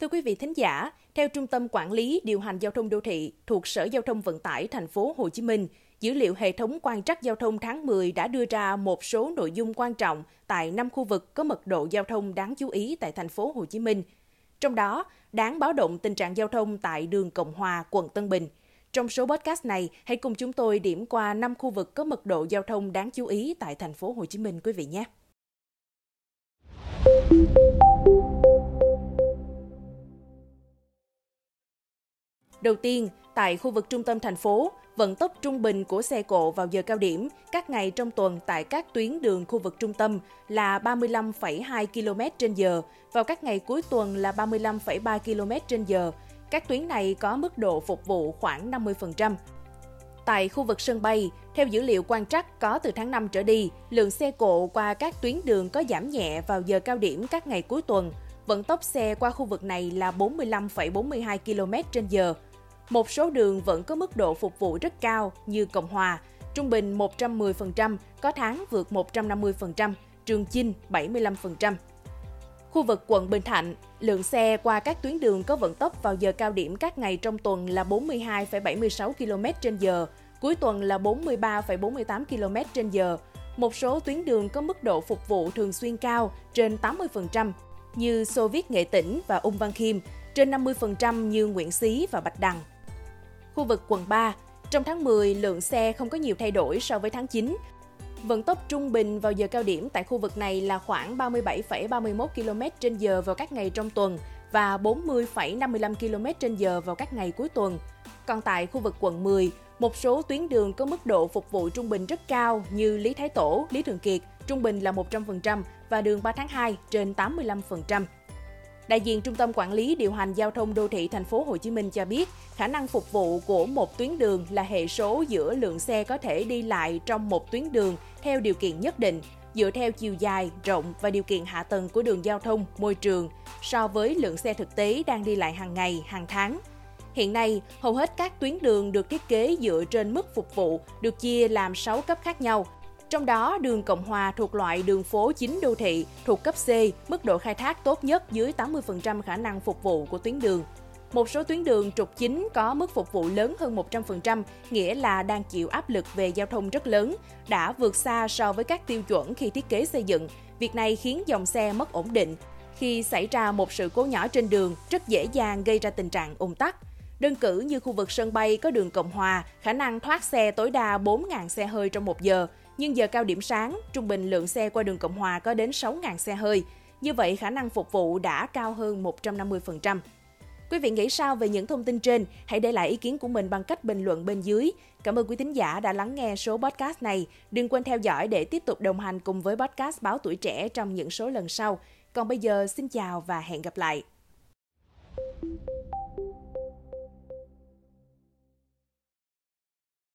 Thưa quý vị thính giả, theo Trung tâm Quản lý Điều hành Giao thông đô thị thuộc Sở Giao thông Vận tải Thành phố Hồ Chí Minh, dữ liệu hệ thống quan trắc giao thông tháng 10 đã đưa ra một số nội dung quan trọng tại 5 khu vực có mật độ giao thông đáng chú ý tại Thành phố Hồ Chí Minh. Trong đó, đáng báo động tình trạng giao thông tại đường Cộng Hòa, quận Tân Bình. Trong số podcast này, hãy cùng chúng tôi điểm qua 5 khu vực có mật độ giao thông đáng chú ý tại Thành phố Hồ Chí Minh quý vị nhé. Đầu tiên, tại khu vực trung tâm thành phố, vận tốc trung bình của xe cộ vào giờ cao điểm các ngày trong tuần tại các tuyến đường khu vực trung tâm là 35,2 km/h vào các ngày cuối tuần là 35,3 km/h. Các tuyến này có mức độ phục vụ khoảng 50%. Tại khu vực sân bay, theo dữ liệu quan trắc có từ tháng 5 trở đi, lượng xe cộ qua các tuyến đường có giảm nhẹ vào giờ cao điểm các ngày cuối tuần. Vận tốc xe qua khu vực này là 45,42 km/h. Một số đường vẫn có mức độ phục vụ rất cao như Cộng Hòa, trung bình 110%, có tháng vượt 150%, Trường Chinh 75%. Khu vực quận Bình Thạnh, lượng xe qua các tuyến đường có vận tốc vào giờ cao điểm các ngày trong tuần là 42,76 km/h, cuối tuần là 43,48 km/h. Một số tuyến đường có mức độ phục vụ thường xuyên cao trên 80% như Xô Viết Nghệ Tĩnh và Ung Văn Khiêm, trên 50% như Nguyễn Xí và Bạch Đằng. Khu vực quận 3, trong tháng 10 lượng xe không có nhiều thay đổi so với tháng 9. Vận tốc trung bình vào giờ cao điểm tại khu vực này là khoảng 37,31 km/h vào các ngày trong tuần và 40,55 km/h vào các ngày cuối tuần. Còn tại khu vực quận 10, một số tuyến đường có mức độ phục vụ trung bình rất cao như Lý Thái Tổ, Lý Thường Kiệt, trung bình là 100% và đường 3 tháng 2 trên 85%. Đại diện Trung tâm Quản lý Điều hành Giao thông đô thị Thành phố Hồ Chí Minh cho biết, khả năng phục vụ của một tuyến đường là hệ số giữa lượng xe có thể đi lại trong một tuyến đường theo điều kiện nhất định, dựa theo chiều dài, rộng và điều kiện hạ tầng của đường giao thông, môi trường, so với lượng xe thực tế đang đi lại hàng ngày, hàng tháng. Hiện nay, hầu hết các tuyến đường được thiết kế dựa trên mức phục vụ được chia làm 6 cấp khác nhau. Trong đó, đường Cộng Hòa thuộc loại đường phố chính đô thị, thuộc cấp C, mức độ khai thác tốt nhất dưới 80% khả năng phục vụ của tuyến đường. Một số tuyến đường trục chính có mức phục vụ lớn hơn 100%, nghĩa là đang chịu áp lực về giao thông rất lớn, đã vượt xa so với các tiêu chuẩn khi thiết kế xây dựng. Việc này khiến dòng xe mất ổn định. Khi xảy ra một sự cố nhỏ trên đường, rất dễ dàng gây ra tình trạng ùn tắc. Đơn cử như khu vực sân bay có đường Cộng Hòa, khả năng thoát xe tối đa 4.000 xe hơi trong 1 giờ. Nhưng giờ cao điểm sáng, trung bình lượng xe qua đường Cộng Hòa có đến 6.000 xe hơi. Như vậy, khả năng phục vụ đã cao hơn 150%. Quý vị nghĩ sao về những thông tin trên? Hãy để lại ý kiến của mình bằng cách bình luận bên dưới. Cảm ơn quý thính giả đã lắng nghe số podcast này. Đừng quên theo dõi để tiếp tục đồng hành cùng với podcast Báo Tuổi Trẻ trong những số lần sau. Còn bây giờ, xin chào và hẹn gặp lại!